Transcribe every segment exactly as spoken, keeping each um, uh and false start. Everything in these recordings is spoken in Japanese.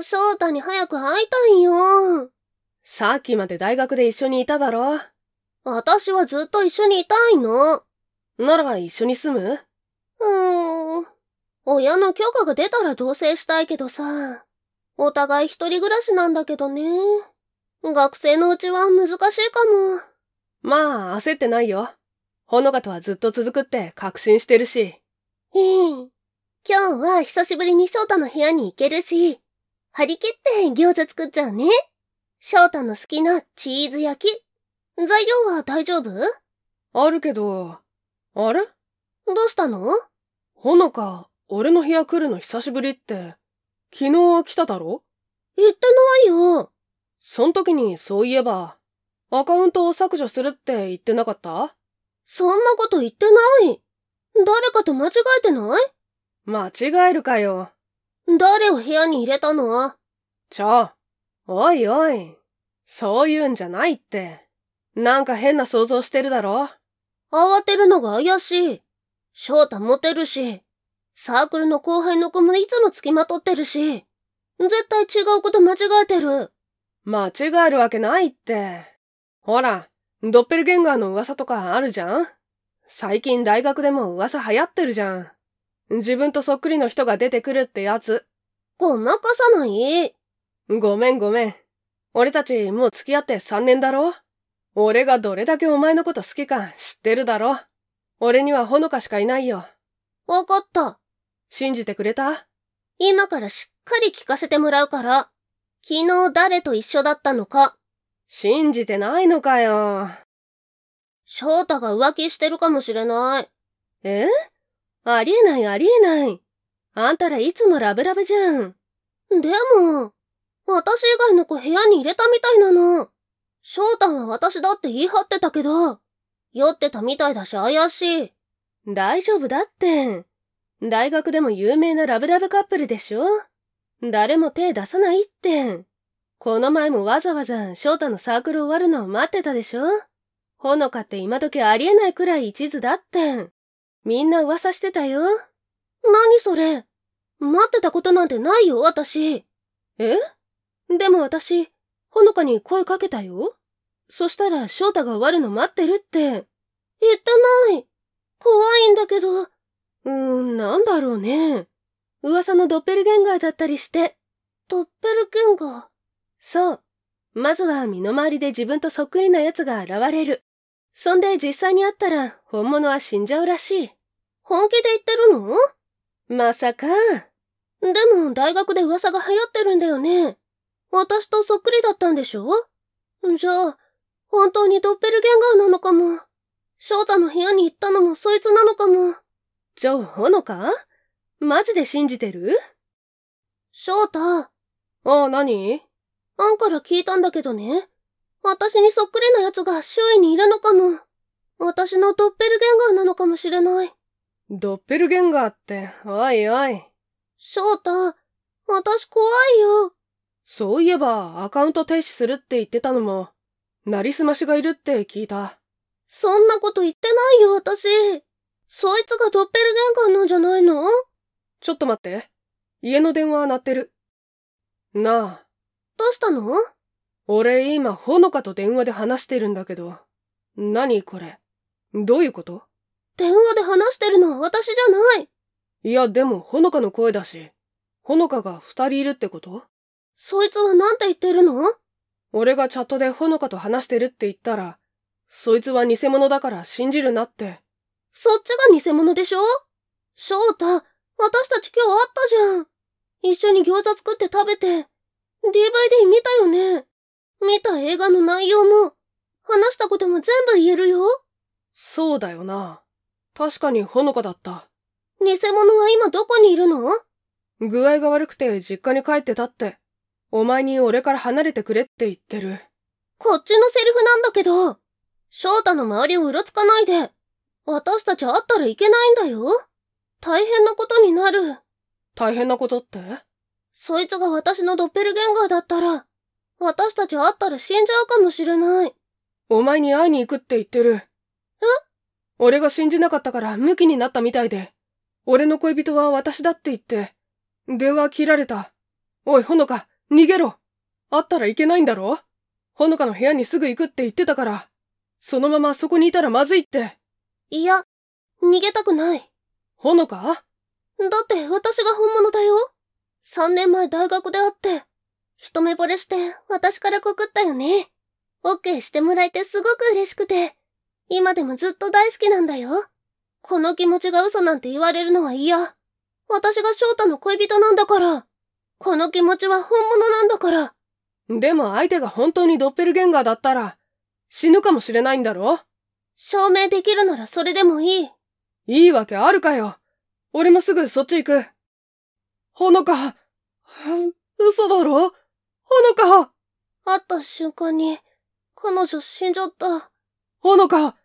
から翔太に早く会いたいよ。さっきまで大学で一緒にいただろ。私はずっと一緒にいたいの。なら一緒に住む？うーん。親の許可が出たら同棲したいけどさ。お互い一人暮らしなんだけどね。学生のうちは難しいかも。まあ、焦ってないよ。ほのかとはずっと続くって確信してるし。うん。今日は久しぶりに翔太の部屋に行けるし、張り切って餃子作っちゃうね。翔太の好きなチーズ焼き。材料は大丈夫？あるけど、あれ？どうしたの？ほのか、俺の部屋来るの久しぶりって、昨日は来ただろ？言ってないよ。そん時にそういえば、アカウントを削除するって言ってなかった？そんなこと言ってない。誰かと間違えてない？間違えるかよ。誰を部屋に入れたの？ちょ、おいおい。そういうんじゃないって。なんか変な想像してるだろ？慌てるのが怪しい。翔太モテるし、サークルの後輩の子もいつもつきまとってるし、絶対違うこと間違えてる。間違えるわけないって。ほら、ドッペルゲンガーの噂とかあるじゃん？最近大学でも噂流行ってるじゃん。自分とそっくりの人が出てくるってやつ。ごまかさない？ごめんごめん。俺たちもう付き合ってさんねんだろ？俺がどれだけお前のこと好きか知ってるだろ？俺にはほのかしかいないよ。わかった。信じてくれた？今からしっかり聞かせてもらうから。昨日誰と一緒だったのか。信じてないのかよ。翔太が浮気してるかもしれない。え？ありえないありえない。あんたらいつもラブラブじゃん。でも、私以外の子部屋に入れたみたいなの。翔太は私だって言い張ってたけど、酔ってたみたいだし怪しい。大丈夫だって。大学でも有名なラブラブカップルでしょ？誰も手出さないって。この前もわざわざ翔太のサークル終わるのを待ってたでしょ？ほのかって今時ありえないくらい一途だって。みんな噂してたよ。何それ？待ってたことなんてないよ、私。え？でも私、ほのかに声かけたよ。そしたら翔太が終わるの待ってるって。言ってない。怖いんだけど。うーん、なんだろうね。噂のドッペルゲンガーだったりして。ドッペルゲンガー？そう。まずは身の回りで自分とそっくりな奴が現れる。そんで実際に会ったら本物は死んじゃうらしい。本気で言ってるの？まさか。でも大学で噂が流行ってるんだよね。私とそっくりだったんでしょ？じゃあ、本当にドッペルゲンガーなのかも。翔太の部屋に行ったのもそいつなのかも。じゃあ、ほのか？マジで信じてる？翔太。ああ、何？あんから聞いたんだけどね。私にそっくりな奴が周囲にいるのかも。私のドッペルゲンガーなのかもしれない。ドッペルゲンガーって、おいおい。翔太、私怖いよ。そういえば、アカウント停止するって言ってたのも、なりすましがいるって聞いた。そんなこと言ってないよ、私。そいつがドッペルゲンガーなんじゃないの？ちょっと待って。家の電話鳴ってる。なあ。どうしたの？俺今、ほのかと電話で話してるんだけど。何これ？どういうこと？電話で話してるのは私じゃない。いや、でもほのかの声だし、ほのかが二人いるってこと？そいつはなんて言ってるの？俺がチャットでほのかと話してるって言ったら、そいつは偽物だから信じるなって。そっちが偽物でしょ？翔太、私たち今日会ったじゃん。一緒に餃子作って食べて、ディーブイディー 見たよね。見た映画の内容も、話したことも全部言えるよ。そうだよな。確かにほのかだった。偽物は今どこにいるの？具合が悪くて実家に帰ってたって、お前に俺から離れてくれって言ってる。こっちのセリフなんだけど、翔太の周りをうろつかないで、私たち会ったらいけないんだよ。大変なことになる。大変なことって？そいつが私のドッペルゲンガーだったら、私たち会ったら死んじゃうかもしれない。お前に会いに行くって言ってる。え？俺が信じなかったからムキになったみたいで、俺の恋人は私だって言って、電話切られた。おい、ほのか、逃げろ。会ったらいけないんだろ？ほのかの部屋にすぐ行くって言ってたから。そのままそこにいたらまずいって。いや、逃げたくない。ほのか？だって私が本物だよ。さんねんまえ大学で会って、一目惚れして私から告ったよね。OK してもらえてすごく嬉しくて、今でもずっと大好きなんだよ。この気持ちが嘘なんて言われるのは嫌。私が翔太の恋人なんだから。この気持ちは本物なんだから。でも相手が本当にドッペルゲンガーだったら、死ぬかもしれないんだろ？証明できるならそれでもいい。いいわけあるかよ。俺もすぐそっち行く。ほのか、嘘だろ？ほのか！会った瞬間に、彼女死んじゃった。ほのか、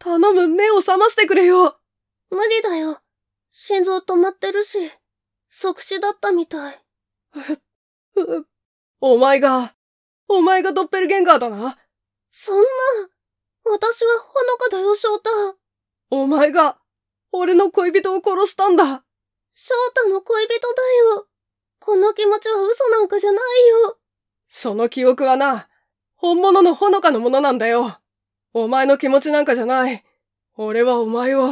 頼む、目を覚ましてくれよ。無理だよ。心臓止まってるし、即死だったみたい。お前が、お前がドッペルゲンガーだな。そんな、私はほのかだよ、翔太。お前が、俺の恋人を殺したんだ。翔太の恋人だよ。この気持ちは嘘なんかじゃないよ。その記憶はな、本物のほのかのものなんだよ。お前の気持ちなんかじゃない。俺はお前を、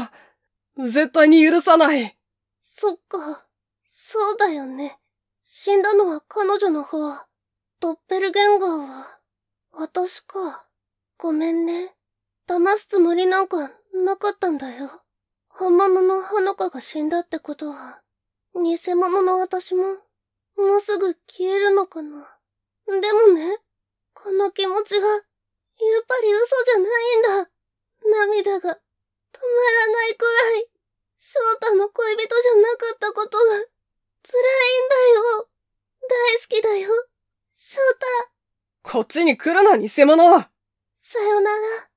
絶対に許さない。そっか、そうだよね。死んだのは彼女の方。ドッペルゲンガーは、私か。ごめんね。騙すつもりなんかなかったんだよ。本物のほのかが死んだってことは、偽物の私も、もうすぐ消えるのかな。でもね、この気持ちは、やっぱり嘘じゃないんだ。涙が、止まらないくらい、翔太の恋人じゃなかったことが、辛いんだよ。大好きだよ、翔太。こっちに来るな、偽物。さよなら。